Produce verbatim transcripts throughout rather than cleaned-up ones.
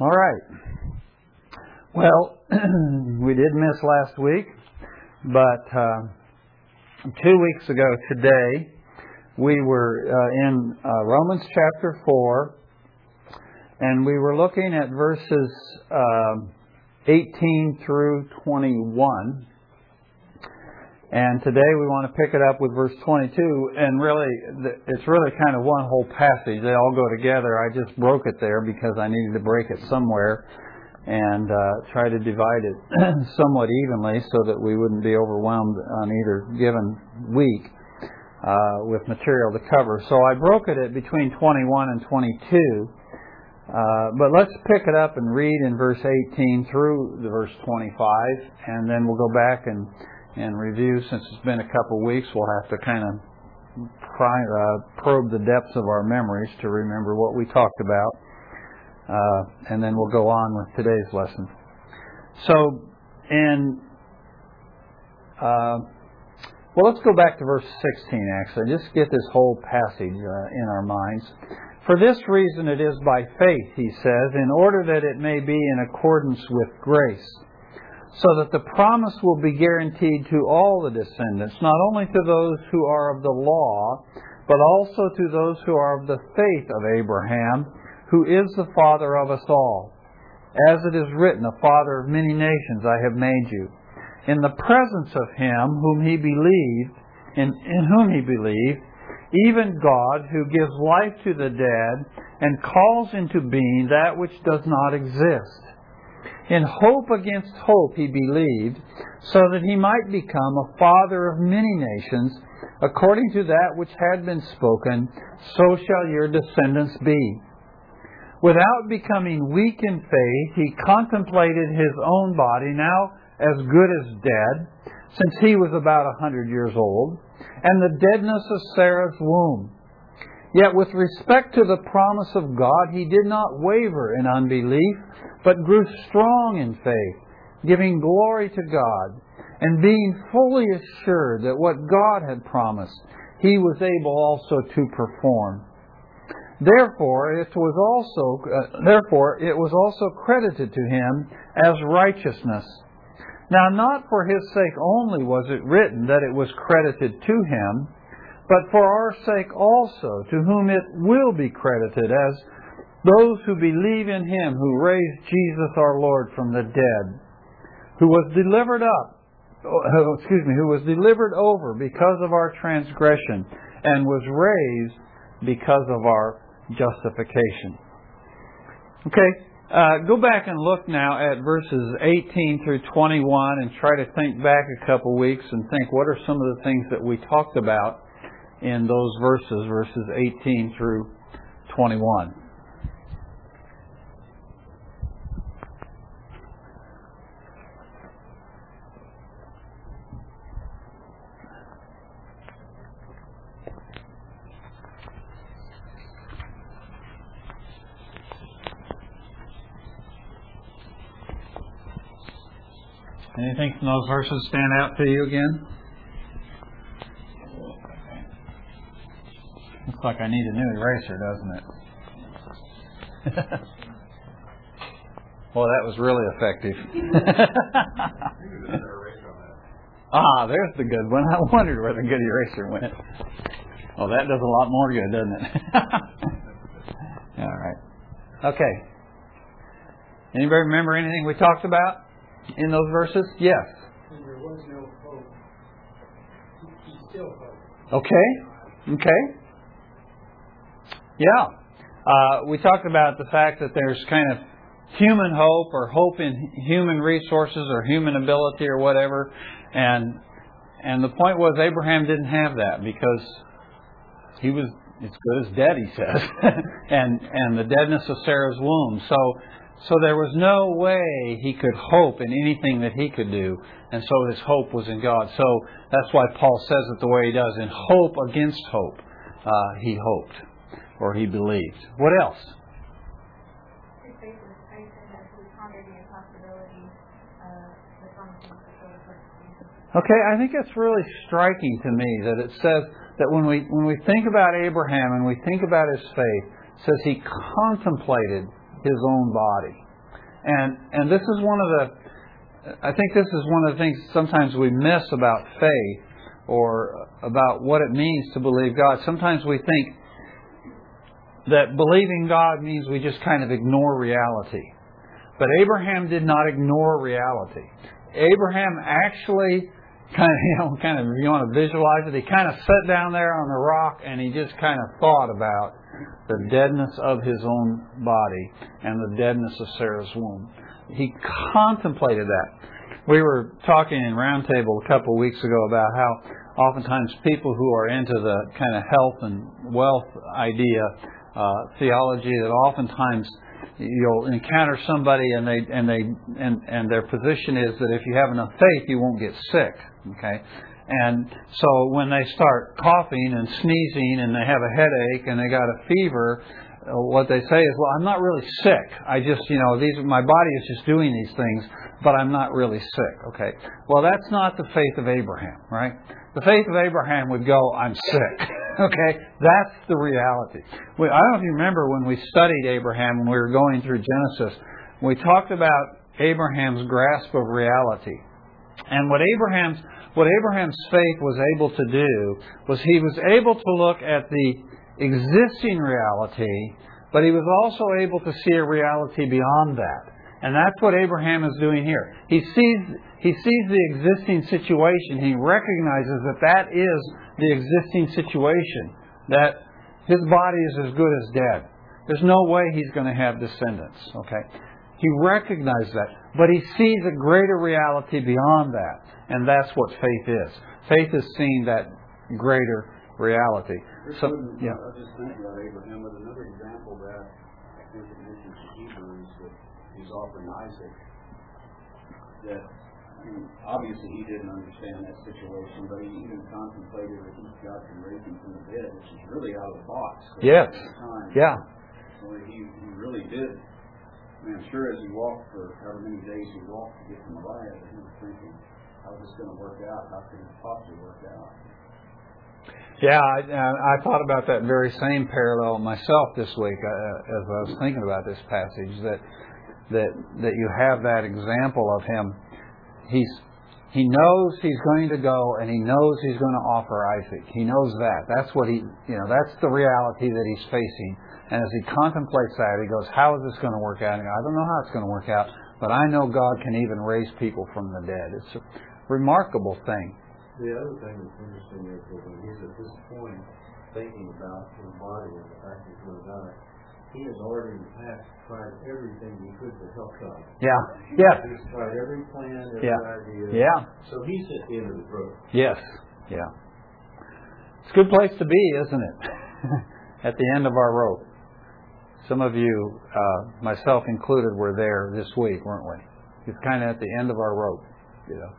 All right. Well, we did miss last week, but uh, two weeks ago today, we were uh, in uh, Romans chapter four, and we were looking at verses um, eighteen through twenty-one. And today we want to pick it up with verse twenty-two, and really, it's really kind of one whole passage. They all go together. I just broke it there because I needed to break it somewhere and uh, try to divide it somewhat evenly so that we wouldn't be overwhelmed on either given week uh, with material to cover. So I broke it at between twenty-one and twenty-two, uh, but let's pick it up and read in verse eighteen through the verse twenty-five, and then we'll go back and and review. Since it's been a couple weeks, we'll have to kind of pry, uh, probe the depths of our memories to remember what we talked about. Uh, and then we'll go on with today's lesson. So, in, uh, well, let's go back to verse sixteen, actually. Just get this whole passage uh, in our minds. For this reason it is by faith, he says, in order that it may be in accordance with grace, so that the promise will be guaranteed to all the descendants, not only to those who are of the law, but also to those who are of the faith of Abraham, who is the father of us all. As it is written, a father of many nations I have made you. In the presence of him whom he believed, in, in whom he believed, even God, who gives life to the dead and calls into being that which does not exist. In hope against hope he believed, so that he might become a father of many nations, according to that which had been spoken, so shall your descendants be. Without becoming weak in faith, he contemplated his own body, now as good as dead, since he was about a hundred years old, and the deadness of Sarah's womb. Yet with respect to the promise of God, he did not waver in unbelief, but grew strong in faith, giving glory to God, and being fully assured that what God had promised, he was able also to perform. Therefore, it was also uh, therefore it was also credited to him as righteousness. Now, not for his sake only was it written that it was credited to him, but for our sake also, to whom it will be credited, as those who believe in him who raised Jesus our Lord from the dead, who was delivered up, excuse me, who was delivered over because of our transgression, and was raised because of our justification. Okay, uh, go back and look now at verses eighteen through twenty-one, and try to think back a couple weeks and think, what are some of the things that we talked about in those verses, verses eighteen through twenty-one. Anything from those verses stand out to you again? Looks like I need a new eraser, doesn't it? Well, that was really effective. Ah, there's the good one. I wondered where the good eraser went. Well, that does a lot more good, doesn't it? All right. Okay. Anybody remember anything we talked about in those verses? Yes. And there was no hope. He still hoped. Okay. Okay. Yeah, uh, we talked about the fact that there's kind of human hope, or hope in human resources or human ability or whatever, and and the point was Abraham didn't have that because he was as good as dead, he says, and and the deadness of Sarah's womb. So so there was no way he could hope in anything that he could do, and so his hope was in God. So that's why Paul says it the way he does: in hope against hope, uh, he hoped. Or he believed. What else? His faith was strengthened as he pondered the impossibility of the promises fulfilled by Jesus. Okay, I think it's really striking to me that it says that when we when we think about Abraham and we think about his faith, it says he contemplated his own body. And and this is one of the, I think this is one of the things sometimes we miss about faith or about what it means to believe God. Sometimes we think that believing God means we just kind of ignore reality. But Abraham did not ignore reality. Abraham actually kind of, you know, kind of, if you want to visualize it, he kind of sat down there on the rock and he just kind of thought about the deadness of his own body and the deadness of Sarah's womb. He contemplated that. We were talking in roundtable a couple of weeks ago about how oftentimes people who are into the kind of health and wealth idea, uh, theology, that oftentimes you'll encounter somebody and they and they and, and their position is that if you have enough faith, you won't get sick. Okay. And so when they start coughing and sneezing and they have a headache and they got a fever, what they say is, well, I'm not really sick. I just, you know, these my body is just doing these things, but I'm not really sick. Okay. Well, that's not the faith of Abraham, right? The faith of Abraham would go, I'm sick. Okay. That's the reality. We, I don't remember when we studied Abraham, when we were going through Genesis, we talked about Abraham's grasp of reality. And what Abraham's what Abraham's faith was able to do was he was able to look at the existing reality, but he was also able to see a reality beyond that. And that's what Abraham is doing here. He sees he sees the existing situation. He recognizes that that is the existing situation, that his body is as good as dead. There's no way he's going to have descendants. Okay, he recognizes that. But he sees a greater reality beyond that. And that's what faith is. Faith is seeing that greater reality. So, yeah. I was just thinking about Abraham, but another example that I think it mentions in Hebrews that he's offering Isaac. That, I mean, obviously he didn't understand that situation, but he even contemplated that he's got to raise him from the dead, which is really out of the box. Yes. Time, yeah. Where he, he really did. I mean, I'm sure as he walked for however many days he walked to get to Moriah, he was thinking, how's this going to work out? How could it possibly work out? Yeah, I, I thought about that very same parallel myself this week uh, as I was thinking about this passage, that that that you have that example of him. He's he knows he's going to go, and he knows he's going to offer Isaac. He knows that. That's what he you know. That's the reality that he's facing. And as he contemplates that, he goes, "How is this going to work out?" And I don't know how it's going to work out, but I know God can even raise people from the dead. It's a remarkable thing. The other thing that's interesting is that when he's at this point thinking about his body and the fact he's going to die, he has already in the past tried everything he could to help God. Yeah. He, yeah. He's tried every plan, every yeah. idea. Yeah. So he's at the end of the road. Yes. Yeah. It's a good place to be, isn't it? At the end of our rope. Some of you, uh, myself included, were there this week, weren't we? It's kind of at the end of our rope, you know.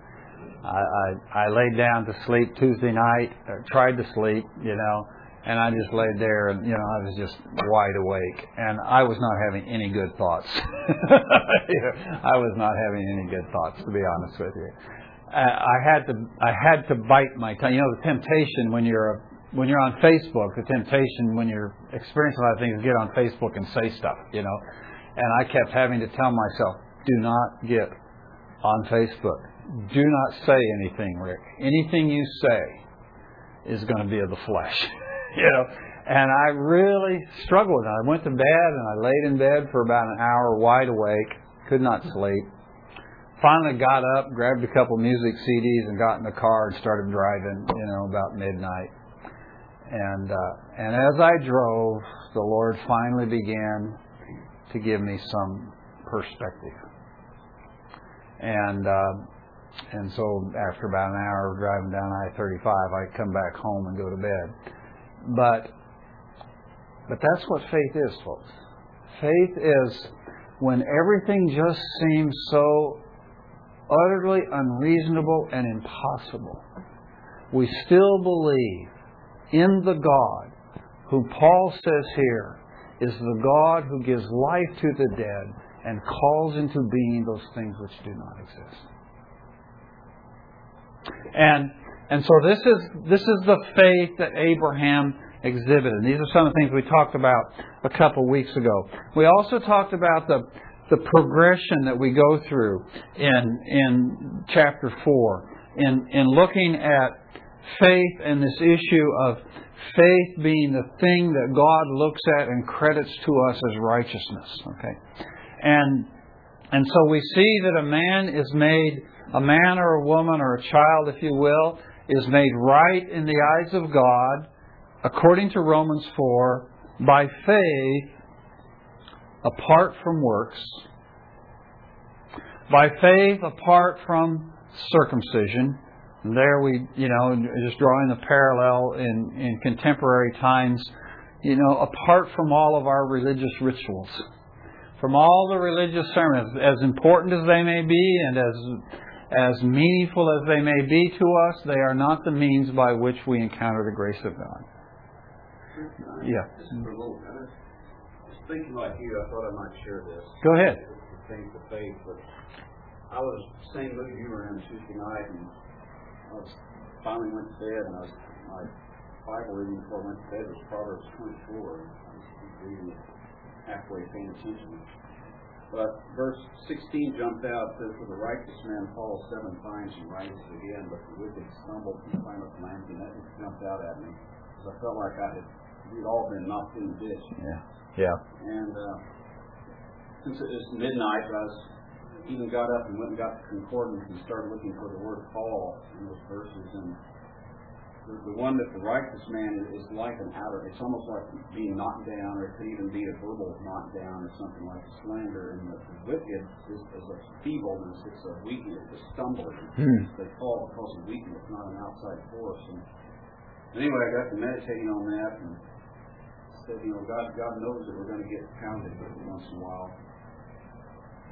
I, I, I laid down to sleep Tuesday night, or tried to sleep, you know, and I just laid there and, you know, I was just wide awake. And I was not having any good thoughts. you know, I was not having any good thoughts, to be honest with you. I, I had to I had to bite my tongue. You know, the temptation when you're a When you're on Facebook, the temptation when you're experiencing a lot of things is get on Facebook and say stuff, you know. And I kept having to tell myself, do not get on Facebook. Do not say anything, Rick. Anything you say is going to be of the flesh, you know. And I really struggled with it. I went to bed and I laid in bed for about an hour wide awake, could not sleep. Finally got up, grabbed a couple music C Ds and got in the car and started driving, you know, about midnight. And uh, and as I drove, the Lord finally began to give me some perspective. And uh, and so after about an hour of driving down I thirty-five, I come back home and go to bed. But but that's what faith is, folks. Faith is when everything just seems so utterly unreasonable and impossible. We still believe in the God who Paul says here is the God who gives life to the dead and calls into being those things which do not exist. And and so this is this is the faith that Abraham exhibited. These are some of the things we talked about a couple weeks ago. We also talked about the the progression that we go through in in chapter four, in in looking at faith and this issue of faith being the thing that God looks at and credits to us as righteousness. Okay, and and so we see that a man is made, a man or a woman or a child, if you will, is made right in the eyes of God, according to Romans four, by faith, apart from works, by faith apart from circumcision. And there we, you know, just drawing the parallel in, in contemporary times, you know, apart from all of our religious rituals, from all the religious sermons, as important as they may be and as as meaningful as they may be to us, they are not the means by which we encounter the grace of God. Yeah. Thinking like you, I thought I might share this. Go ahead. Things of faith, but I was saying, look, you were on Tuesday night, and I was finally went to bed, and I was, my Bible reading before I went to bed was Proverbs twenty-four. And I was reading it halfway, paying attention. But verse sixteen jumped out. Says, "For the righteous man falls seven times and rises again, but the wicked stumbles and climbeth lands." And that just jumped out at me because I felt like I had we'd all been knocked in the ditch. Yeah. Yeah. And uh, since it was midnight, I was, even got up and went and got the concordance and started looking for the word fall in those verses. And the, the one that the righteous man is, is like an outer, it's almost like being knocked down, or it could even be a verbal knockdown or something like a slander. And the, the wicked is, is a feebleness, it's a weakness, it's a stumbling. Hmm. They fall because of weakness, not an outside force. And anyway, I got to meditating on that and said, you know, God, God knows that we're going to get pounded every once in a while.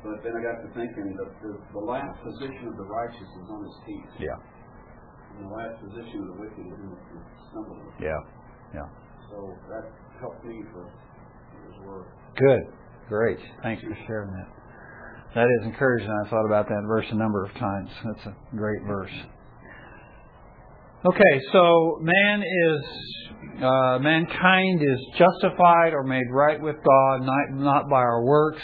But then I got to thinking that the, the last position of the righteous is on his feet. Yeah. And the last position of the wicked is in the stumbling. Yeah. Yeah. So that helped me for his work. Good. Great. Thanks for sharing that. That is encouraging. I thought about that verse a number of times. That's a great verse. Okay, so man is, uh, mankind is justified or made right with God, not, not by our works,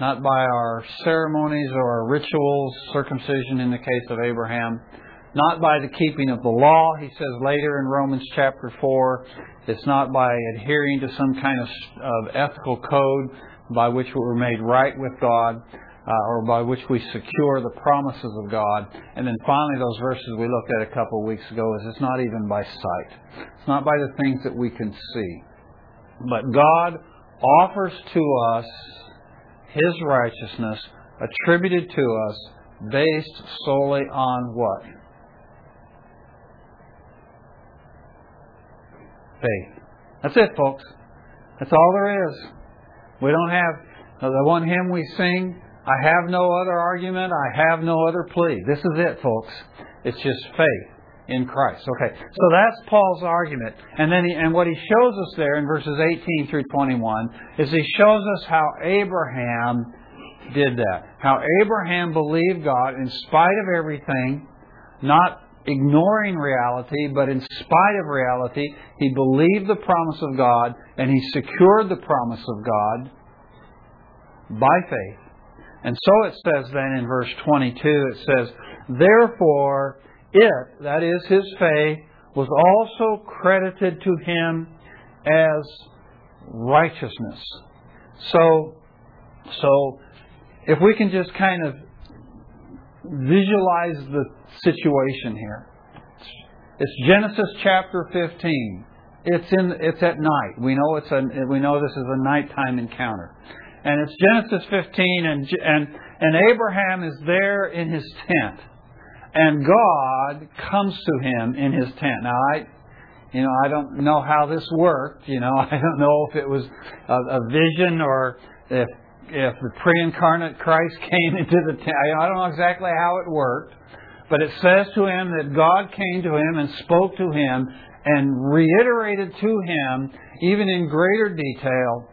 not by our ceremonies or our rituals, circumcision in the case of Abraham, not by the keeping of the law. He says later in Romans chapter four, it's not by adhering to some kind of, of ethical code by which we were made right with God. Uh, or by which we secure the promises of God. And then finally, those verses we looked at a couple of weeks ago is it's not even by sight. It's not by the things that we can see. But God offers to us His righteousness attributed to us based solely on what? Faith. That's it, folks. That's all there is. We don't have the one hymn we sing, I have no other argument. I have no other plea. This is it, folks. It's just faith in Christ. Okay, so that's Paul's argument. And then, he, and what he shows us there in verses eighteen through twenty-one is he shows us how Abraham did that. How Abraham believed God in spite of everything, not ignoring reality, but in spite of reality, he believed the promise of God and he secured the promise of God by faith. And so it says then in verse twenty-two, it says, therefore it, that is his faith, was also credited to him as righteousness. So, so if we can just kind of visualize the situation here. It's Genesis chapter fifteen. It's in, it's at night. We know it's a, we know this is a nighttime encounter. And it's Genesis fifteen, and, and and Abraham is there in his tent, and God comes to him in his tent. Now, I, you know, I don't know how this worked. You know, I don't know if it was a, a vision or if if the pre-incarnate Christ came into the tent. I don't know exactly how it worked, but it says to him that God came to him and spoke to him and reiterated to him, even in greater detail,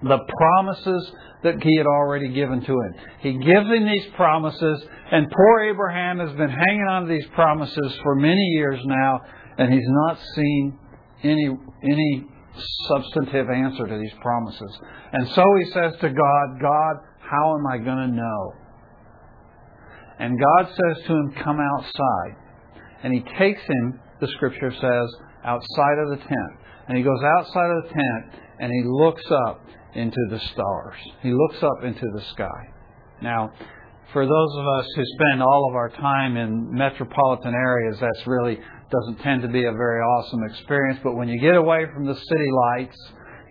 the promises that He had already given to him. He gives him these promises, and poor Abraham has been hanging on to these promises for many years now, and he's not seen any any substantive answer to these promises. And so he says to God, God, How am I going to know? And God says to him, come outside. And he takes him, the scripture says, outside of the tent. And he goes outside of the tent and he looks up into the stars. He looks up into the sky. Now, for those of us who spend all of our time in metropolitan areas, that's really doesn't tend to be a very awesome experience. But when you get away from the city lights,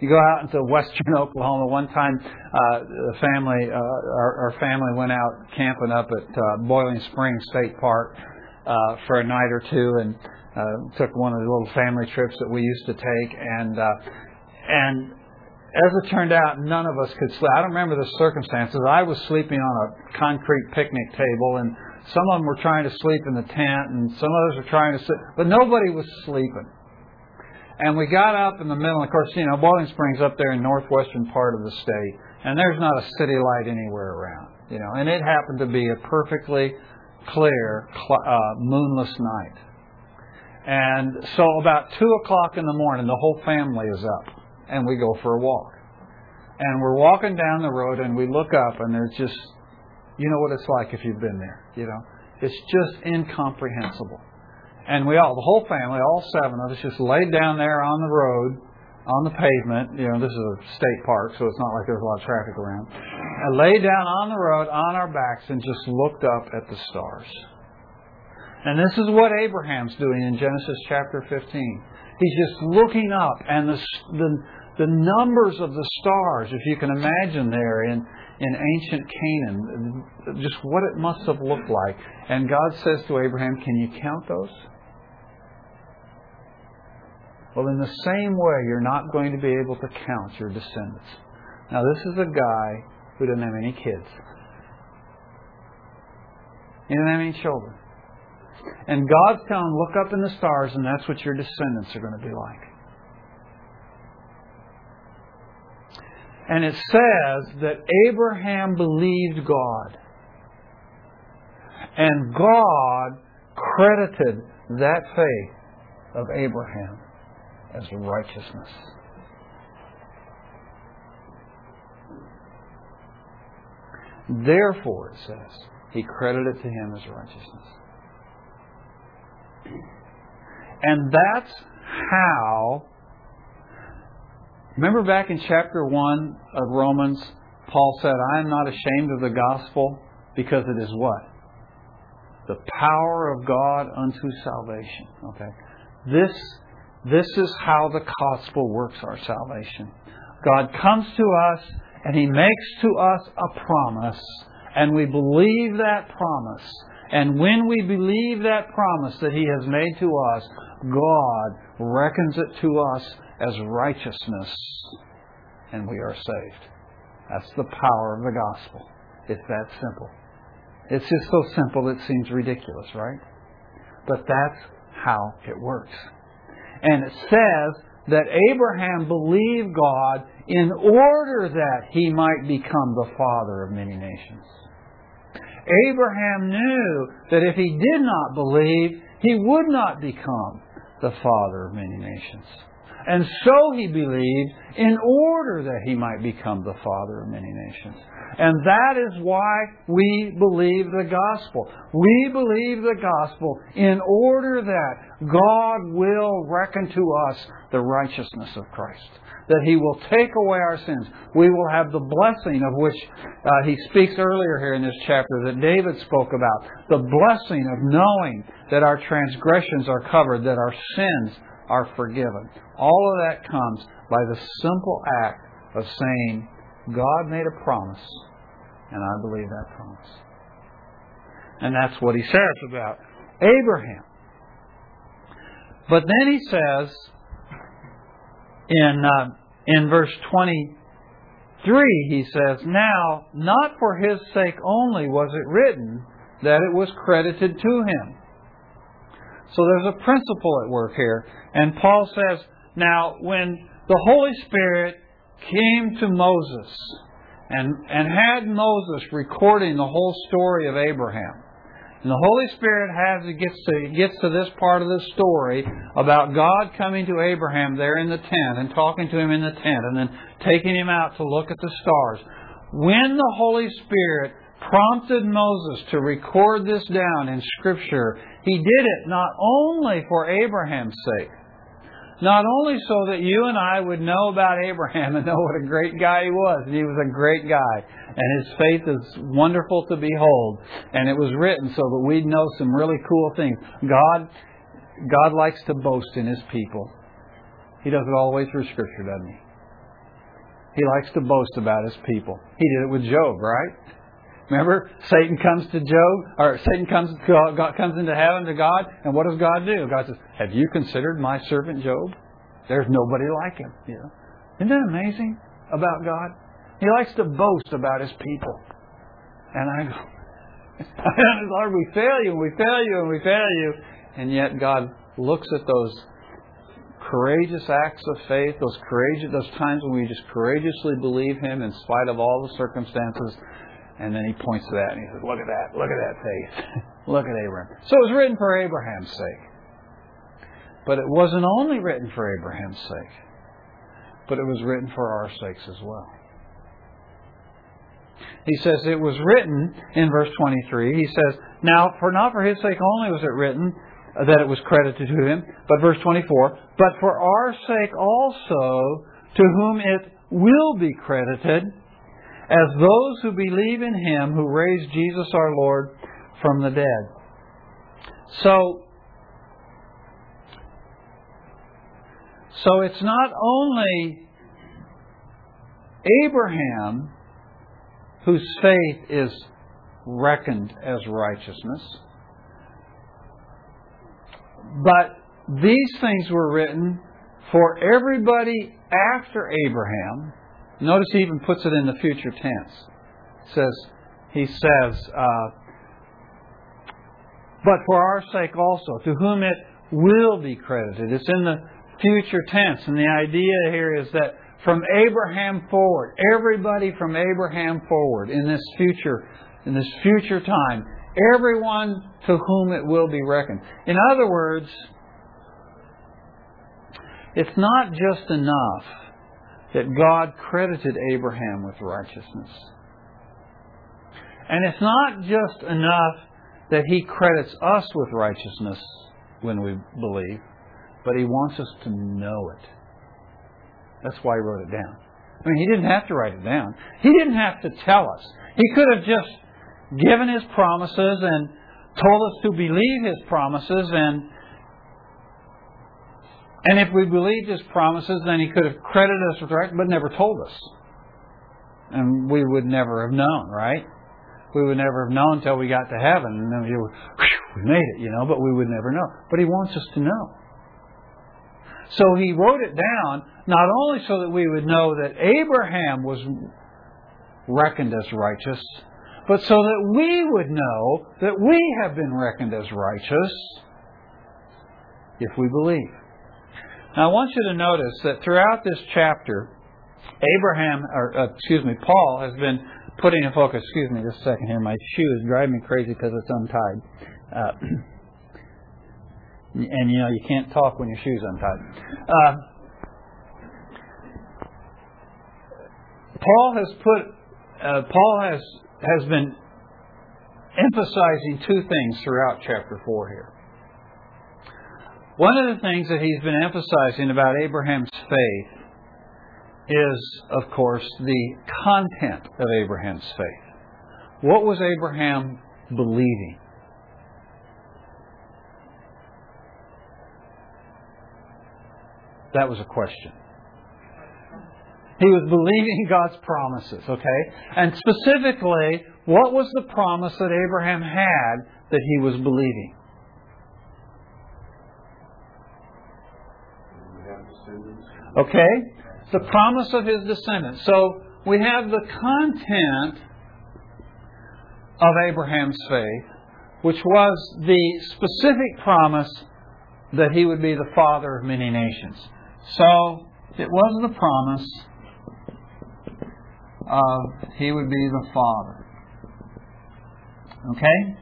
you go out into western Oklahoma. One time, uh, the family, uh, our, our family went out camping up at uh, Boiling Springs State Park uh, for a night or two, and uh, took one of the little family trips that we used to take. And uh, and as it turned out, none of us could sleep. I don't remember the circumstances. I was sleeping on a concrete picnic table, and some of them were trying to sleep in the tent, and some others were trying to sit, but nobody was sleeping. And we got up in the middle, and of course, you know, Boiling Springs up there in northwestern part of the state, and there's not a city light anywhere around, you know, and it happened to be a perfectly clear, uh, moonless night. And so about two o'clock in the morning, the whole family is up, and we go for a walk. And we're walking down the road, and we look up, and there's just, you know what it's like if you've been there, you know. It's just incomprehensible. And we all, the whole family, all seven of us, just laid down there on the road, on the pavement. You know, this is a state park, so it's not like there's a lot of traffic around. And laid down on the road, on our backs, and just looked up at the stars. And this is what Abraham's doing in Genesis chapter fifteen. He's just looking up, and the the, the numbers of the stars, if you can imagine there in in ancient Canaan, just what it must have looked like. And God says to Abraham, can you count those? Well, in the same way, you're not going to be able to count your descendants. Now, this is a guy who didn't have any kids. He didn't have any children. And God's telling him, look up in the stars, and that's what your descendants are going to be like. And it says that Abraham believed God. And God credited that faith of Abraham as righteousness. Therefore, it says, he credited to him as righteousness. And that's how... Remember back in chapter one of Romans, Paul said, I am not ashamed of the gospel because it is what? The power of God unto salvation. Okay. This, this is how the gospel works our salvation. God comes to us and He makes to us a promise, and we believe that promise. And when we believe that promise that He has made to us, God reckons it to us as righteousness, and we are saved. That's the power of the gospel. It's that simple. It's just so simple it seems ridiculous, right? But that's how it works. And it says that Abraham believed God in order that he might become the father of many nations. Abraham knew that if he did not believe, he would not become the father of many nations. And so he believed in order that he might become the father of many nations. And that is why we believe the gospel. We believe the gospel in order that God will reckon to us the righteousness of Christ. That He will take away our sins. We will have the blessing of which uh, He speaks earlier here in this chapter that David spoke about. The blessing of knowing that our transgressions are covered, that our sins are forgiven. All of that comes by the simple act of saying, God made a promise, and I believe that promise. And that's what He says about Abraham. But then He says in uh, in verse twenty-three, He says, now, not for his sake only was it written that it was credited to him. So there's a principle at work here. And Paul says, now, when the Holy Spirit came to Moses and, and had Moses recording the whole story of Abraham, and the Holy Spirit has it gets to, gets to this part of the story about God coming to Abraham there in the tent and talking to him in the tent and then taking him out to look at the stars. When the Holy Spirit prompted Moses to record this down in Scripture, he did it not only for Abraham's sake, not only so that you and I would know about Abraham and know what a great guy he was. And he was a great guy. And his faith is wonderful to behold. And it was written so that we'd know some really cool things. God, God likes to boast in His people. He does it all the way through Scripture, doesn't He? He likes to boast about His people. He did it with Job, right? Remember, Satan comes to Job, or Satan comes God comes into heaven to God, and what does God do? God says, "Have you considered my servant Job? There's nobody like him." You know? Isn't that amazing about God? He likes to boast about His people. And I go, Lord, we fail you, and we fail you, and we fail you. And yet God looks at those courageous acts of faith, those courageous, those times when we just courageously believe Him in spite of all the circumstances. And then He points to that and He says, "Look at that. Look at that faith. Look at Abraham." So it was written for Abraham's sake. But it wasn't only written for Abraham's sake, but it was written for our sakes as well. He says it was written in verse twenty-three. He says, "Now, for not for His sake only was it written that it was credited to Him," but verse twenty-four, "but for our sake also, to whom it will be credited, as those who believe in Him who raised Jesus our Lord from the dead." So, so it's not only Abraham whose faith is reckoned as righteousness, but these things were written for everybody after Abraham. Notice he even puts it in the future tense. It says, he says, uh, "But for our sake also, to whom it will be credited." It's in the future tense. And the idea here is that from Abraham forward, everybody from Abraham forward in this future, in this future time, everyone to whom it will be reckoned. In other words, it's not just enough that God credited Abraham with righteousness. And it's not just enough that He credits us with righteousness when we believe, but He wants us to know it. That's why He wrote it down. I mean, He didn't have to write it down. He didn't have to tell us. He could have just given His promises and told us to believe His promises, and And if we believed His promises, then He could have credited us with right, but never told us. And we would never have known, right? We would never have known until we got to heaven. And then we would, whew, we made it, you know, but we would never know. But He wants us to know. So He wrote it down, not only so that we would know that Abraham was reckoned as righteous, but so that we would know that we have been reckoned as righteous if we believe. Now, I want you to notice that throughout this chapter, Abraham, or uh, excuse me, Paul has been putting a focus. Excuse me, just a second here. My shoe is driving me crazy because it's untied, uh, and you know you can't talk when your shoe's untied. Uh, Paul has put. Uh, Paul has has been emphasizing two things throughout chapter four here. One of the things that he's been emphasizing about Abraham's faith is, of course, the content of Abraham's faith. What was Abraham believing? That was a question. He was believing God's promises, okay? And specifically, what was the promise that Abraham had that he was believing? Okay? The promise of his descendants. So we have the content of Abraham's faith, which was the specific promise that he would be the father of many nations. So it was the promise of he would be the father. Okay?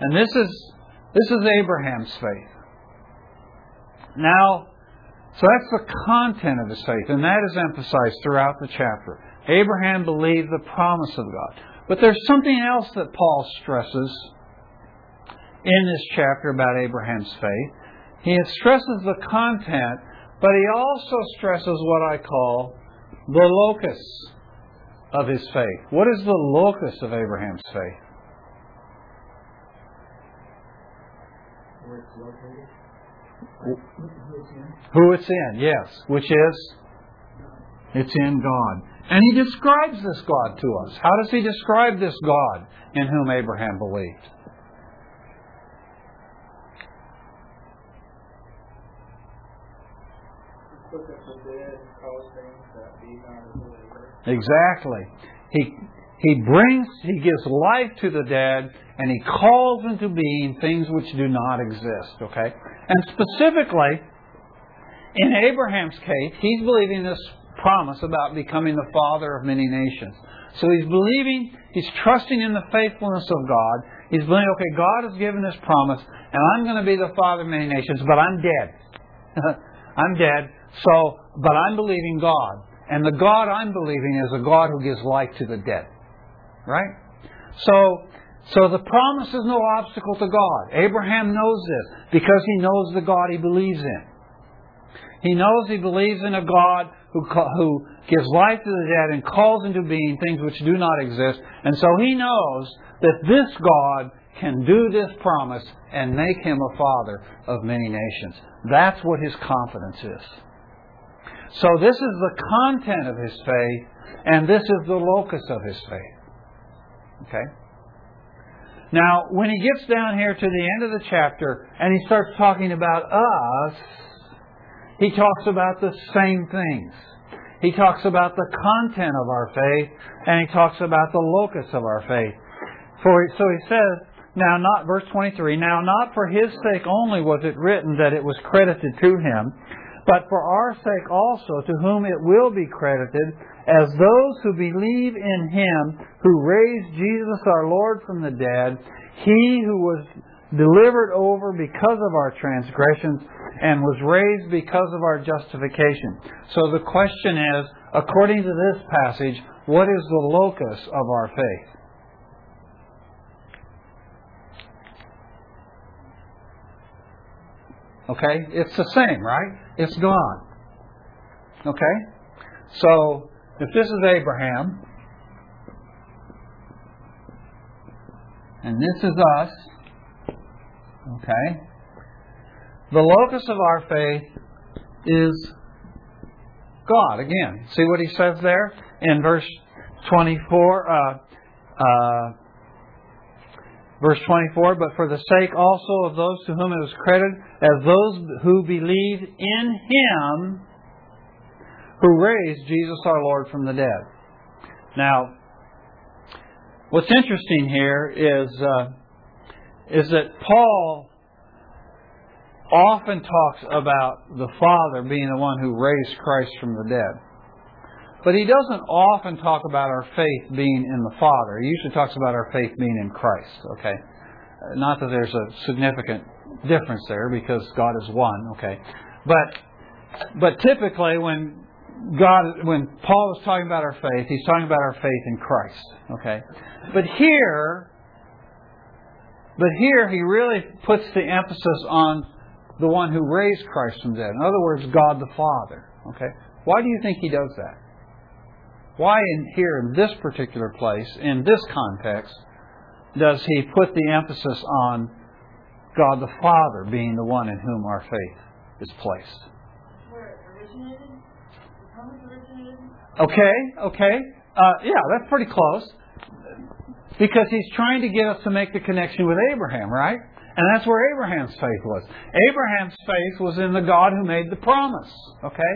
And this is this is Abraham's faith. Now, so that's the content of his faith, and that is emphasized throughout the chapter. Abraham believed the promise of God. But there's something else that Paul stresses in this chapter about Abraham's faith. He stresses the content, but he also stresses what I call the locus of his faith. What is the locus of Abraham's faith? Where it's located. Who it's in. Who it's in, yes. Which is? It's in God. And he describes this God to us. How does he describe this God in whom Abraham believed? Exactly. He he brings, he gives life to the dead, and he calls into being things which do not exist. Okay? And specifically, in Abraham's case, he's believing this promise about becoming the father of many nations. So he's believing, he's trusting in the faithfulness of God. He's believing, okay, God has given this promise, and I'm going to be the father of many nations, but I'm dead. I'm dead, so, but I'm believing God. And the God I'm believing is a God who gives life to the dead. Right? So, so the promise is no obstacle to God. Abraham knows this because he knows the God he believes in. He knows he believes in a God who, who gives life to the dead and calls into being things which do not exist. And so he knows that this God can do this promise and make him a father of many nations. That's what his confidence is. So this is the content of his faith, and this is the locus of his faith. Okay? Now, when he gets down here to the end of the chapter, and he starts talking about us, he talks about the same things. He talks about the content of our faith, and he talks about the locus of our faith. For, so he says, now not, verse twenty-three, now not for his sake only was it written that it was credited to him, but for our sake also, to whom it will be credited, as those who believe in Him who raised Jesus our Lord from the dead, He who was delivered over because of our transgressions and was raised because of our justification. So the question is, according to this passage, what is the locus of our faith? Okay? It's the same, right? It's God. Okay? So, if this is Abraham, and this is us, okay? The locus of our faith is God. Again, see what he says there? In verse twenty-four, uh, uh, Verse twenty-four, but for the sake also of those to whom it was credited, as those who believed in Him who raised Jesus our Lord from the dead. Now, what's interesting here is, uh, is that Paul often talks about the Father being the one who raised Christ from the dead. But he doesn't often talk about our faith being in the Father. He usually talks about our faith being in Christ. Okay, not that there's a significant difference there because God is one. Okay, but but typically when God, when Paul is talking about our faith, he's talking about our faith in Christ. Okay, but here, but here he really puts the emphasis on the one who raised Christ from the dead. In other words, God the Father. Okay, why do you think he does that? Why in here, in this particular place, in this context, does he put the emphasis on God the Father being the one in whom our faith is placed? Where it originated? How it originated? Okay, okay. Uh, yeah, that's pretty close. Because he's trying to get us to make the connection with Abraham, right? And that's where Abraham's faith was. Abraham's faith was in the God who made the promise. Okay?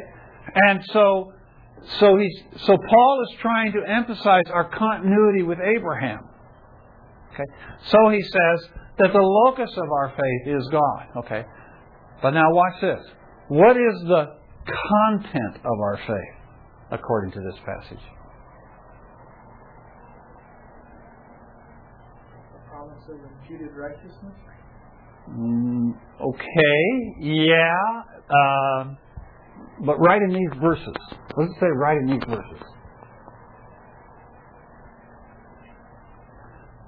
And so... So he's, so Paul is trying to emphasize our continuity with Abraham. Okay, so he says that the locus of our faith is God. Okay, but now watch this. What is the content of our faith according to this passage? The promise of imputed righteousness. Mm, okay. Yeah. Uh, But right in these verses. What does it say right in these verses?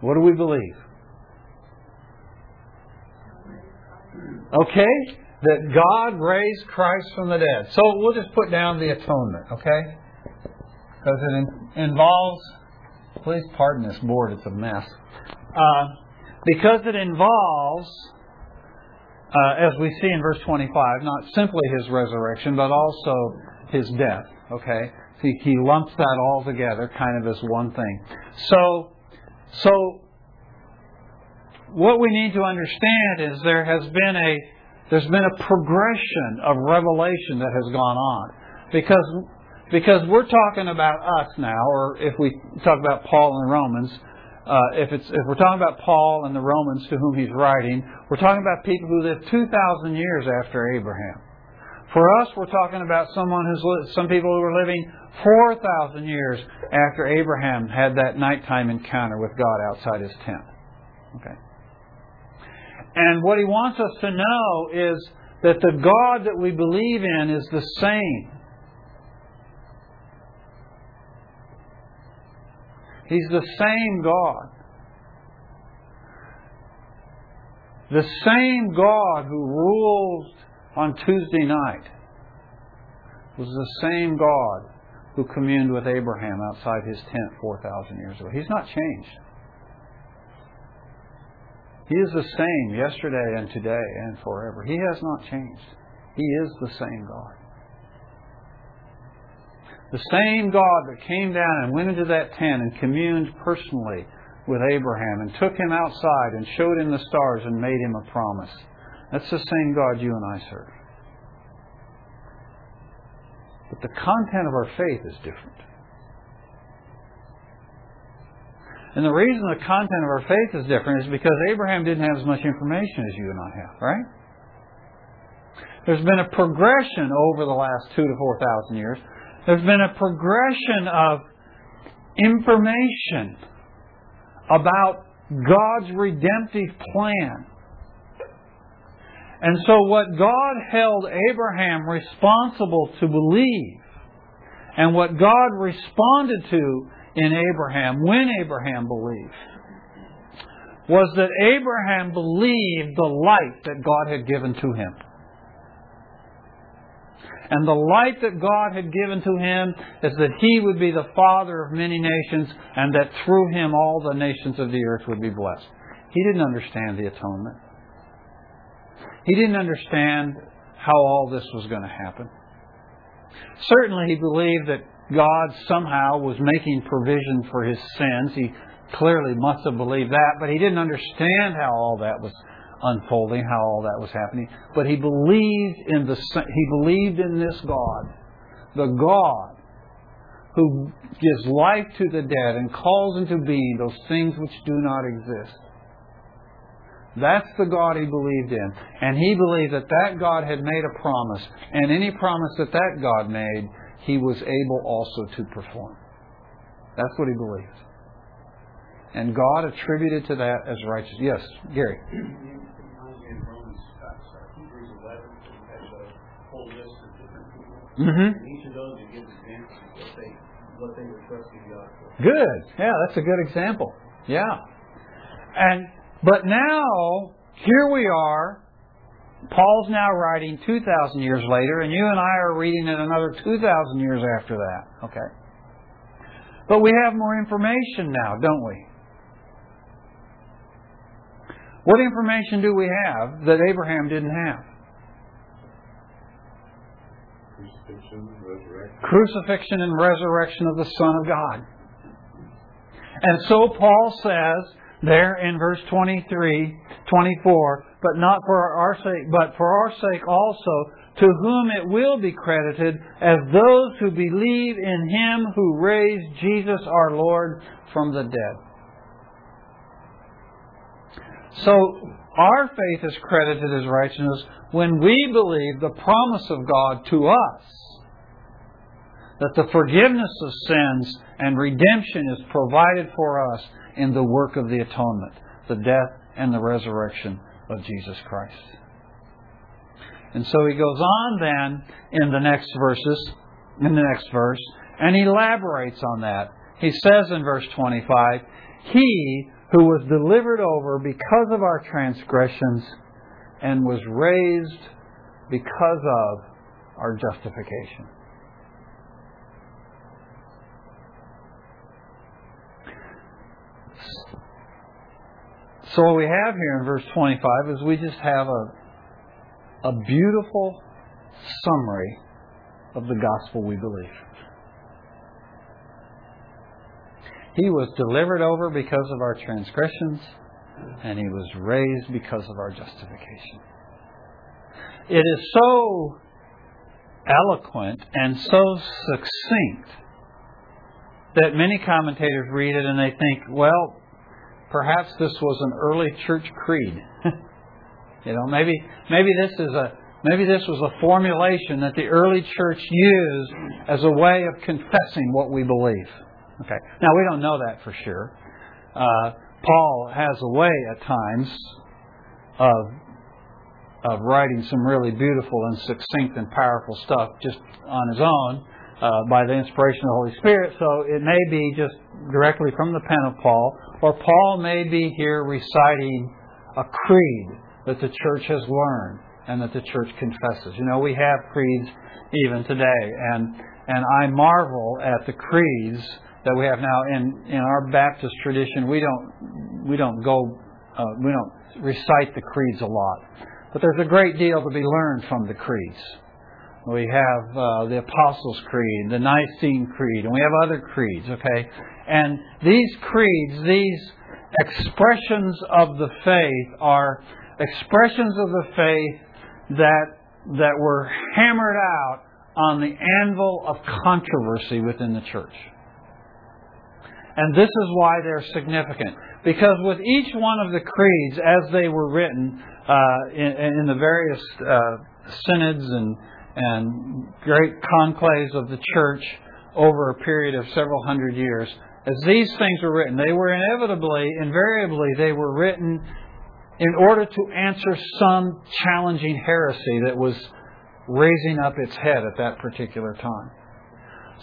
What do we believe? Okay? That God raised Christ from the dead. So we'll just put down the atonement, okay? Because it in- involves... Please pardon this board, it's a mess. Uh, because it involves, uh, as we see in verse twenty-five, not simply His resurrection, but also His death, okay? He, he lumps that all together kind of as one thing. So, so what we need to understand is there has been a there's been a progression of revelation that has gone on. Because, because we're talking about us now, or if we talk about Paul and the Romans, uh, if it's if we're talking about Paul and the Romans to whom he's writing, we're talking about people who lived two thousand years after Abraham. For us, we're talking about someone who's li- some people who were living four thousand years after Abraham had that nighttime encounter with God outside his tent. Okay. And what he wants us to know is that the God that we believe in is the same. He's the same God. The same God who ruled on Tuesday night was the same God who communed with Abraham outside his tent four thousand years ago. He's not changed. He is the same yesterday and today and forever. He has not changed. He is the same God. The same God that came down and went into that tent and communed personally with Abraham and took him outside and showed him the stars and made him a promise. That's the same God you and I serve. But the content of our faith is different. And the reason the content of our faith is different is because Abraham didn't have as much information as you and I have, right? There's been a progression over the last two to four thousand years. There's been a progression of information about God's redemptive plan. And so what God held Abraham responsible to believe, and what God responded to in Abraham, when Abraham believed, was that Abraham believed the light that God had given to him. And the light that God had given to him is that he would be the father of many nations, and that through him all the nations of the earth would be blessed. He didn't understand the atonement. He didn't understand how all this was going to happen. Certainly he believed that God somehow was making provision for his sins. He clearly must have believed that, but he didn't understand how all that was unfolding, how all that was happening. But he believed in the he believed in this God, the God who gives life to the dead and calls into being those things which do not exist. That's the God he believed in. And he believed that that God had made a promise, and any promise that that God made, He was able also to perform. That's what he believed. And God attributed to that as righteous. Yes, Gary. In Romans, Hebrews eleven has a whole list of different people. Mm-hmm. Each of those gives examples of what they, what they were trusting God for. Good. Yeah, that's a good example. Yeah. And but now, here we are. Paul's now writing two thousand years later, and you and I are reading it another two thousand years after that. Okay. But we have more information now, don't we? What information do we have that Abraham didn't have? Crucifixion and resurrection. Crucifixion and resurrection of the Son of God. And so Paul says there in verse twenty-three, twenty-four, but not for our sake, but for our sake also, to whom it will be credited as those who believe in Him who raised Jesus our Lord from the dead. So our faith is credited as righteousness when we believe the promise of God to us that the forgiveness of sins and redemption is provided for us in the work of the atonement, the death and the resurrection of Jesus Christ. And so he goes on then in the next verses, in the next verse, and elaborates on that. He says in verse twenty-five, He who was delivered over because of our transgressions and was raised because of our justification. So what we have here in verse twenty-five is we just have a, a beautiful summary of the gospel we believe. He was delivered over because of our transgressions, and He was raised because of our justification. It is so eloquent and so succinct that many commentators read it and they think, well, perhaps this was an early church creed. You know, maybe maybe this is a maybe this was a formulation that the early church used as a way of confessing what we believe. Okay, now we don't know that for sure. Uh, Paul has a way at times of of writing some really beautiful and succinct and powerful stuff just on his own uh, by the inspiration of the Holy Spirit. So it may be just directly from the pen of Paul, or Paul may be here reciting a creed that the church has learned and that the church confesses. You know, we have creeds even today, and and I marvel at the creeds that we have now in, in our Baptist tradition. We don't we don't go uh, we don't recite the creeds a lot, but there's a great deal to be learned from the creeds. We have uh, the Apostles' Creed, the Nicene Creed, and we have other creeds. Okay, and these creeds, these expressions of the faith, are expressions of the faith that that were hammered out on the anvil of controversy within the church. And this is why they're significant. Because with each one of the creeds, as they were written uh, in, in the various uh, synods and, and great conclaves of the church over a period of several hundred years, as these things were written, they were inevitably, invariably, they were written in order to answer some challenging heresy that was raising up its head at that particular time.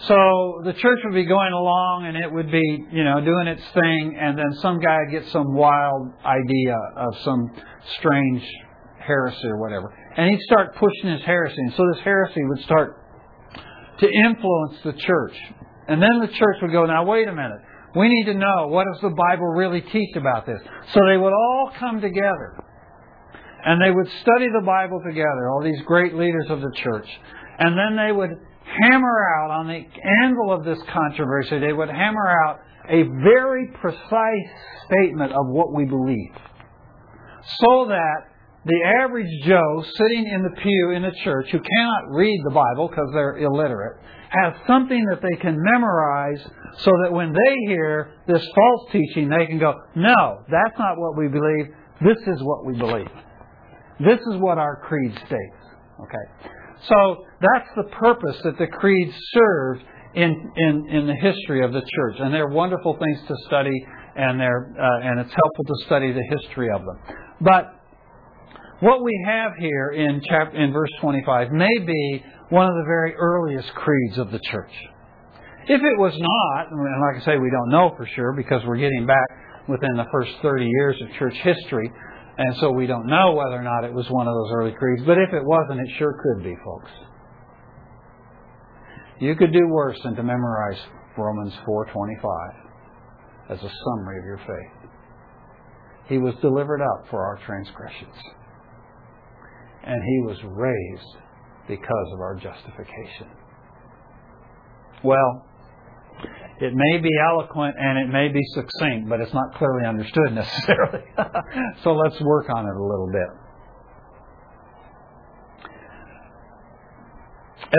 So the church would be going along and it would be, you know, doing its thing, and then some guy gets some wild idea of some strange heresy or whatever. And he'd start pushing his heresy. And so this heresy would start to influence the church. And then the church would go, now wait a minute, we need to know, what does the Bible really teach about this? So they would all come together and they would study the Bible together, all these great leaders of the church. And then they would hammer out on the anvil of this controversy, they would hammer out a very precise statement of what we believe, so that the average Joe sitting in the pew in the church who cannot read the Bible because they're illiterate has something that they can memorize, so that when they hear this false teaching, they can go, no, that's not what we believe. This is what we believe. This is what our creed states. Okay. So that's the purpose that the creeds serve in, in, in the history of the church. And they're wonderful things to study, and they're uh, and it's helpful to study the history of them. But what we have here in chapter, in verse twenty-five may be one of the very earliest creeds of the church. If it was not, and like I say, we don't know for sure because we're getting back within the first thirty years of church history, and so we don't know whether or not it was one of those early creeds. But if it wasn't, it sure could be, folks. You could do worse than to memorize Romans four twenty-five as a summary of your faith. He was delivered up for our transgressions, and He was raised because of our justification. Well, it may be eloquent and it may be succinct, but it's not clearly understood necessarily. So let's work on it a little bit.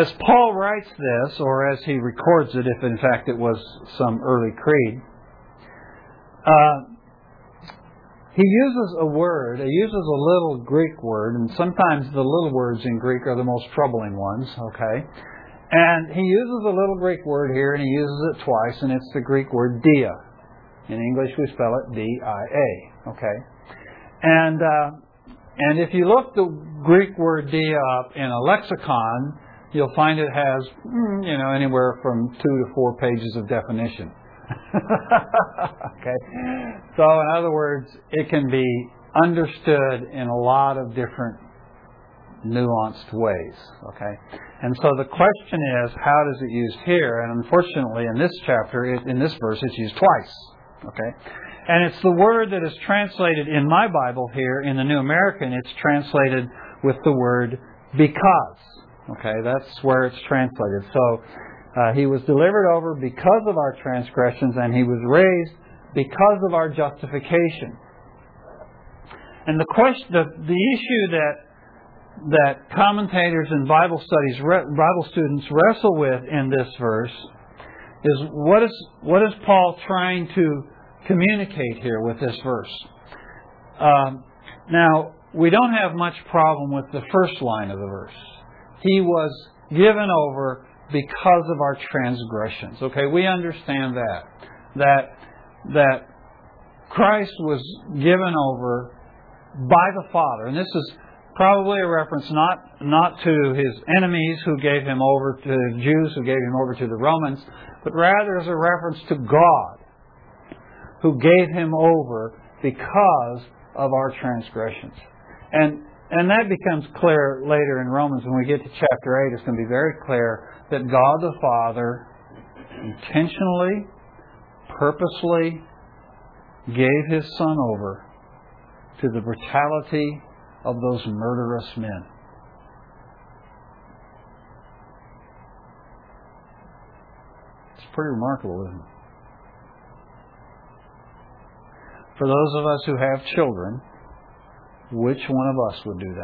As Paul writes this, or as he records it, if in fact it was some early creed, uh, he uses a word, he uses a little Greek word, and sometimes the little words in Greek are the most troubling ones, okay? And he uses a little Greek word here, and he uses it twice, and it's the Greek word dia. In English, we spell it D I A. Okay, and uh, and if you look the Greek word dia up in a lexicon, you'll find it has, you know, anywhere from two to four pages of definition. Okay. So in other words, it can be understood in a lot of different nuanced ways. Okay. And so the question is, how does it used here? And unfortunately, in this chapter, it, in this verse, it's used twice. Okay. And it's the word that is translated in my Bible here, in the New American, it's translated with the word because. Okay, that's where it's translated. So, uh, He was delivered over because of our transgressions, and He was raised because of our justification. And the question, the, the issue that that commentators and Bible studies, Bible students wrestle with in this verse is what is what is Paul trying to communicate here with this verse? Um, now, we don't have much problem with the first line of the verse. He was given over because of our transgressions. Okay, we understand that. That, that Christ was given over by the Father. And this is probably a reference not, not to His enemies who gave Him over to the Jews, who gave Him over to the Romans, but rather as a reference to God, who gave Him over because of our transgressions. And and that becomes clear later in Romans. When we get to chapter eight, it's going to be very clear that God the Father intentionally, purposely gave His Son over to the brutality of those murderous men. It's pretty remarkable, isn't it? For those of us who have children, which one of us would do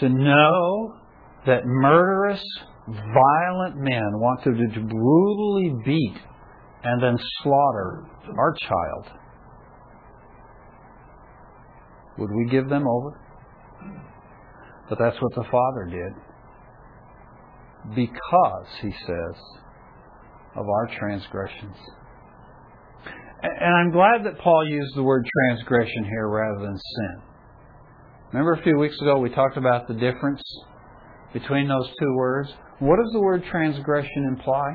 that? To know that murderous, violent men want to brutally beat and then slaughter our child. Would we give them over? But that's what the Father did. Because, He says, of our transgressions. And I'm glad that Paul used the word transgression here rather than sin. Remember a few weeks ago we talked about the difference between those two words? What does the word transgression imply?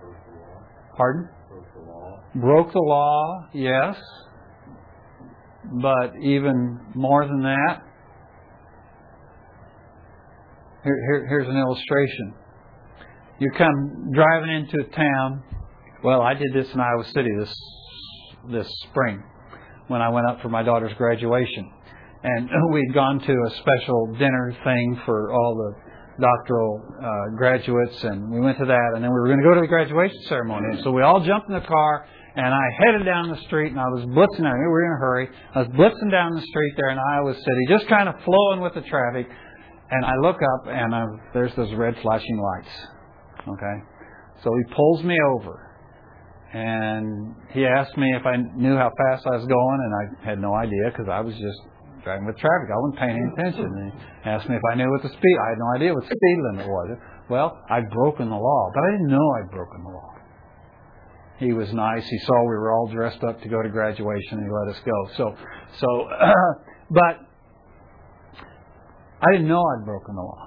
Broke the law. Pardon? Broke the law. Broke the law, yes. But even more than that, here, here, here's an illustration. You come driving into town. Well, I did this in Iowa City this this spring when I went up for my daughter's graduation. And we'd gone to a special dinner thing for all the doctoral uh, graduates. And we went to that. And then we were going to go to the graduation ceremony. And so we all jumped in the car. And I headed down the street. And I was blitzing. I knew we were in a hurry. I was blitzing down the street there in Iowa City. Just kind of flowing with the traffic. And I look up. And I'm, there's those red flashing lights. Okay, so he pulls me over, and he asked me if I knew how fast I was going, and I had no idea because I was just driving with traffic. I wasn't paying any attention. And he asked me if I knew what the speed. I had no idea what the speed limit was. Well, I'd broken the law, but I didn't know I'd broken the law. He was nice. He saw we were all dressed up to go to graduation, and he let us go. So, so, uh, but I didn't know I'd broken the law.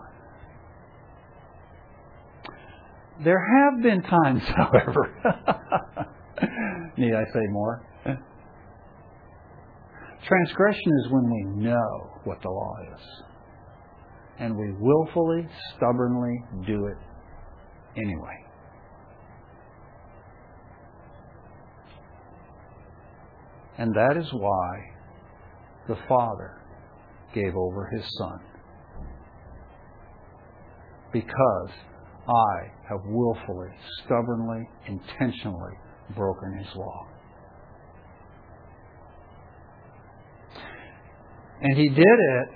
There have been times, however, need I say more? Transgression is when we know what the law is. And we willfully, stubbornly do it anyway. And that is why the Father gave over His Son. Because I have willfully, stubbornly, intentionally broken His law. And He did it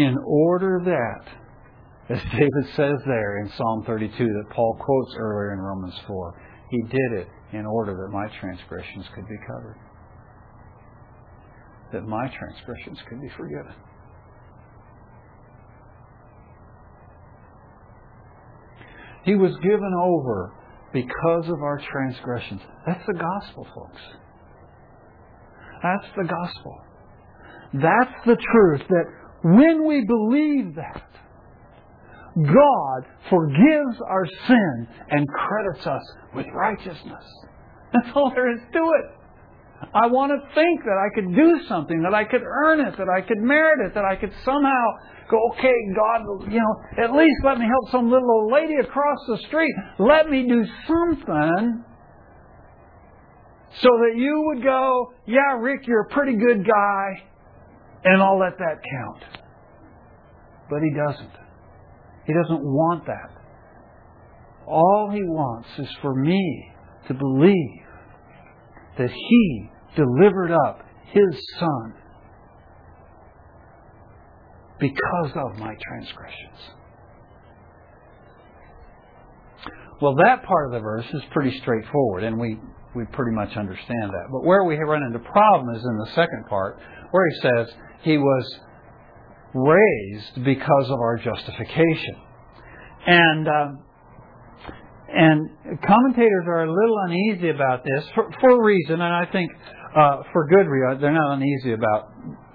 in order that, as David says there in Psalm thirty-two that Paul quotes earlier in Romans four, He did it in order that my transgressions could be covered. That my transgressions could be forgiven. He was given over because of our transgressions. That's the gospel, folks. That's the gospel. That's the truth, that when we believe that, God forgives our sin and credits us with righteousness. That's all there is to it. I want to think that I could do something, that I could earn it, that I could merit it, that I could somehow go, okay, God, you know, at least let me help some little old lady across the street. Let me do something so that you would go, yeah, Rick, you're a pretty good guy, and I'll let that count. But He doesn't. He doesn't want that. All He wants is for me to believe that He delivered up His Son because of my transgressions. Well, that part of the verse is pretty straightforward, and we, we pretty much understand that. But where we run into problem is in the second part, where He says He was raised because of our justification. And... Uh, And commentators are a little uneasy about this for, for a reason, and I think uh, for good reason. They're not uneasy about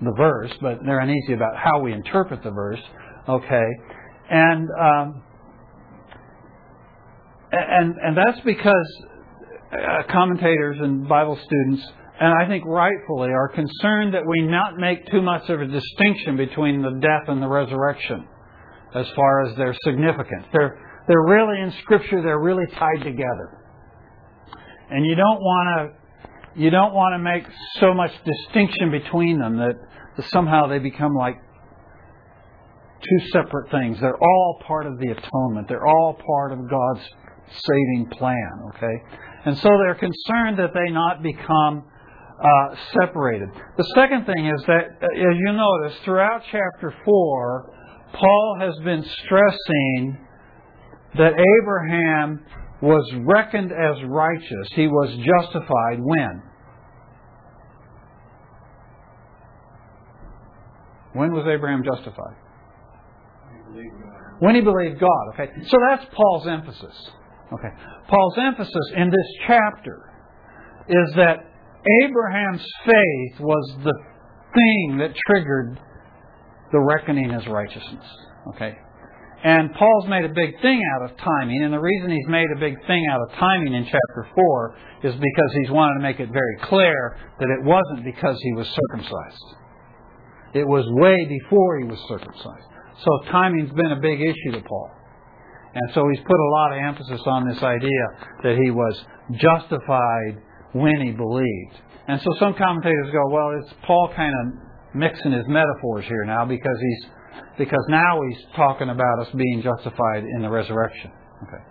the verse, but they're uneasy about how we interpret the verse. Okay, and um, and and that's because uh, commentators and Bible students, and I think rightfully, are concerned that we not make too much of a distinction between the death and the resurrection as far as their significance. They're They're really in Scripture. They're really tied together, and you don't want to you don't want to make so much distinction between them that, that somehow they become like two separate things. They're all part of the atonement. They're all part of God's saving plan. Okay, and so they're concerned that they not become uh, separated. The second thing is that, as you notice, throughout chapter four, Paul has been stressing that Abraham was reckoned as righteous. He was justified when? When was Abraham justified? When he believed God. Okay, so that's Paul's emphasis. Okay, Paul's emphasis in this chapter is that Abraham's faith was the thing that triggered the reckoning as righteousness. Okay. And Paul's made a big thing out of timing, and the reason he's made a big thing out of timing in chapter four is because he's wanted to make it very clear that it wasn't because he was circumcised. It was way before he was circumcised. So timing's been a big issue to Paul. And so he's put a lot of emphasis on this idea that he was justified when he believed. And so some commentators go, well, it's Paul kind of mixing his metaphors here now because he's Because now he's talking about us being justified in the resurrection. Okay.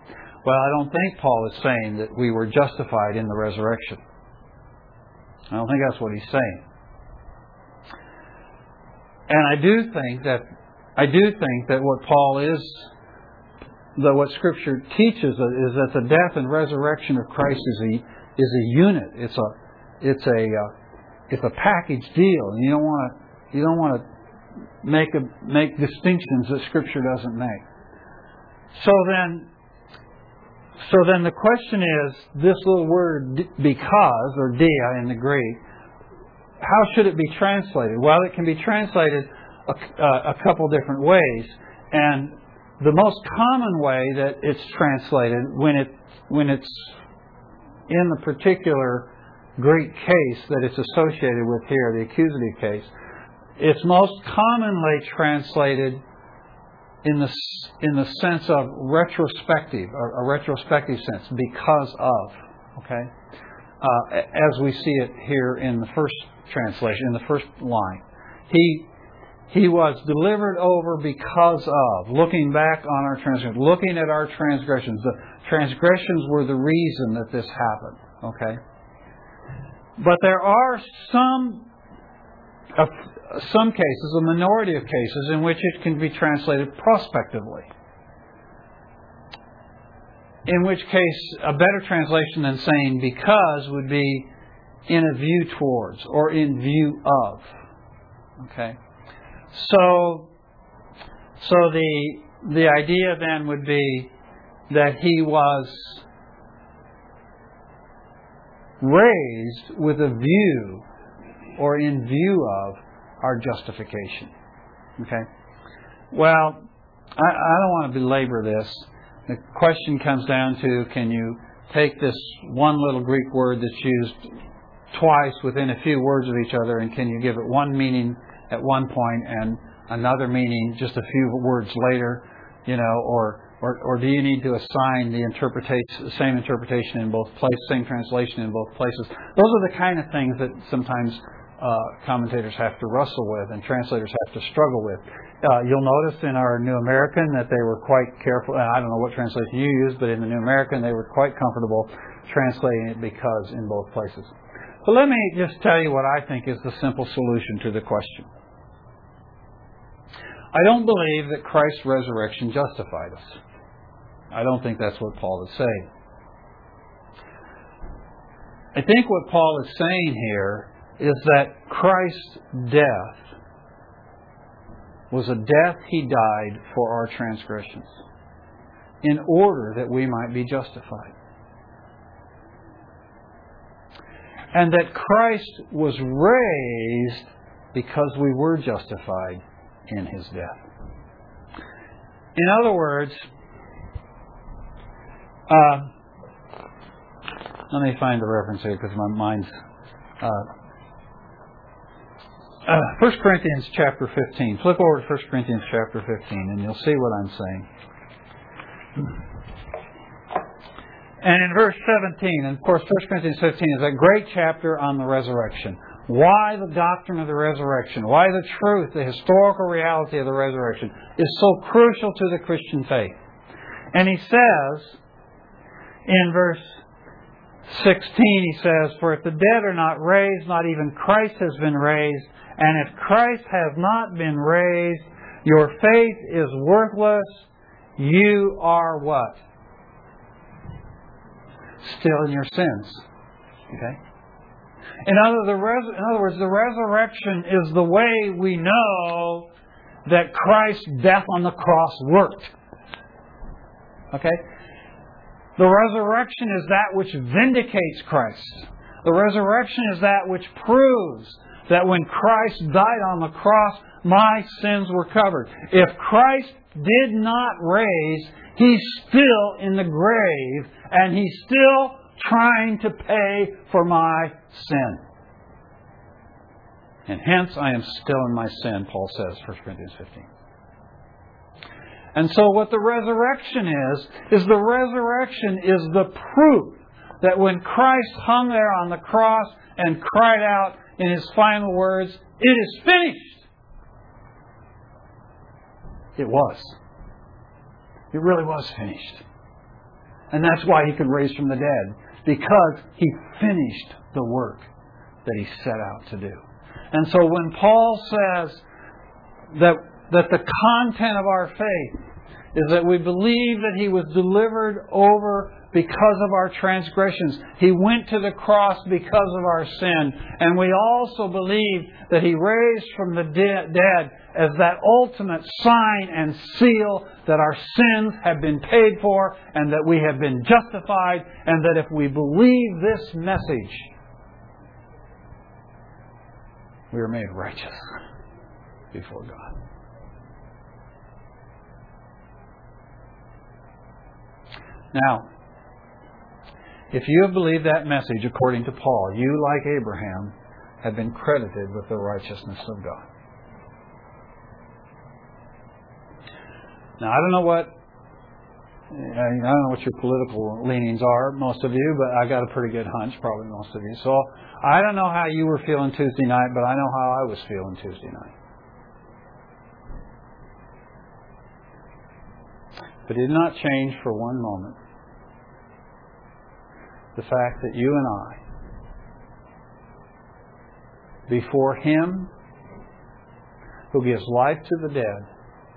Well, I don't think Paul is saying that we were justified in the resurrection. I don't think that's what he's saying. And I do think that I do think that what Paul is, that what Scripture teaches is that the death and resurrection of Christ is a is a unit. It's a it's a uh, it's a package deal, and you don't want to you don't want to. Make a, make distinctions that Scripture doesn't make. So then, so then the question is, this little word because, or dia in the Greek, how should it be translated? Well, it can be translated a, a couple different ways, and the most common way that it's translated when it when it's in the particular Greek case that it's associated with here, the accusative case. It's most commonly translated in the in the sense of retrospective, a, a retrospective sense, because of. Okay, uh, as we see it here in the first translation, in the first line, he he was delivered over because of. Looking back on our transgressions, looking at our transgressions, the transgressions were the reason that this happened. Okay, but there are some. Of some cases, a minority of cases, in which it can be translated prospectively. In which case, a better translation than saying because would be in a view towards or in view of. Okay, so so the the idea then would be that he was raised with a view. Or in view of our justification. Okay? Well, I, I don't want to belabor this. The question comes down to, can you take this one little Greek word that's used twice within a few words of each other, and can you give it one meaning at one point and another meaning just a few words later, you know, or or, or do you need to assign the interpretation, the same interpretation in both places, same translation in both places? Those are the kind of things that sometimes uh, commentators have to wrestle with and translators have to struggle with. Uh, you'll notice in our New American that they were quite careful. And I don't know what translation you use, but in the New American they were quite comfortable translating it because in both places. So let me just tell you what I think is the simple solution to the question. I don't believe that Christ's resurrection justified us. I don't think that's what Paul is saying. I think what Paul is saying here is that Christ's death was a death He died for our transgressions in order that we might be justified. And that Christ was raised because we were justified in His death. In other words, uh, let me find the reference here because my mind's... Uh, Uh, First Corinthians chapter fifteen. Flip over to First Corinthians chapter fifteen and you'll see what I'm saying. And in verse seventeen, and of course First Corinthians fifteen is a great chapter on the resurrection. Why the doctrine of the resurrection, why the truth, the historical reality of the resurrection is so crucial to the Christian faith. And he says in verse sixteen, he says, "For if the dead are not raised, not even Christ has been raised. And if Christ has not been raised, your faith is worthless. You are what? Still in your sins." Okay. In other, the res- in other words, the resurrection is the way we know that Christ's death on the cross worked. Okay? The resurrection is that which vindicates Christ. The resurrection is that which proves that when Christ died on the cross, my sins were covered. If Christ did not rise, He's still in the grave, and He's still trying to pay for my sin. And hence, I am still in my sin, Paul says, First Corinthians fifteen. And so what the resurrection is, is the resurrection is the proof that when Christ hung there on the cross and cried out, in His final words, "It is finished!" It was. It really was finished. And that's why He could raise from the dead. Because He finished the work that He set out to do. And so when Paul says that, that the content of our faith is that we believe that He was delivered over because of our transgressions. He went to the cross because of our sin. And we also believe that He raised from the de- dead as that ultimate sign and seal that our sins have been paid for and that we have been justified, and that if we believe this message, we are made righteous before God. Now, if you have believed that message according to Paul, you, like Abraham, have been credited with the righteousness of God. Now, I don't know what I don't know what your political leanings are, most of you, but I got a pretty good hunch, probably most of you. So I don't know how you were feeling Tuesday night, but I know how I was feeling Tuesday night. But it did not change for one moment the fact that you and I, before Him who gives life to the dead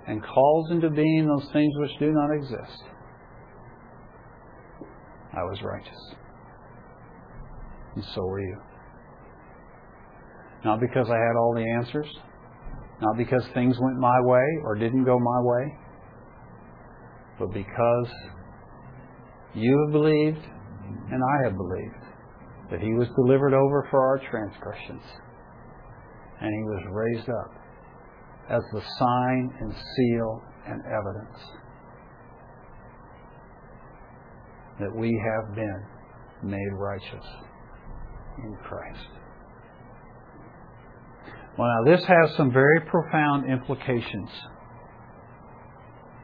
and calls into being those things which do not exist, I was righteous. And so were you. Not because I had all the answers, not because things went my way or didn't go my way, but because you have believed and I have believed that He was delivered over for our transgressions, and He was raised up as the sign and seal and evidence that we have been made righteous in Christ. Well, now this has some very profound implications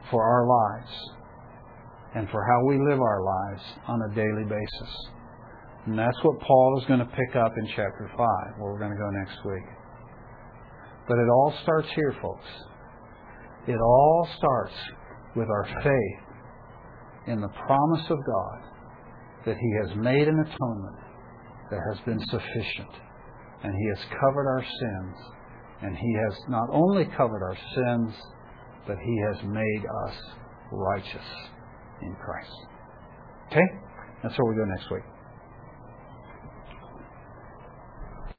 for our lives and for how we live our lives on a daily basis. And that's what Paul is going to pick up in chapter five, where we're going to go next week. But it all starts here, folks. It all starts with our faith in the promise of God that He has made an atonement that has been sufficient. And He has covered our sins. And He has not only covered our sins, but He has made us righteous in Christ. Okay? That's where we go next week.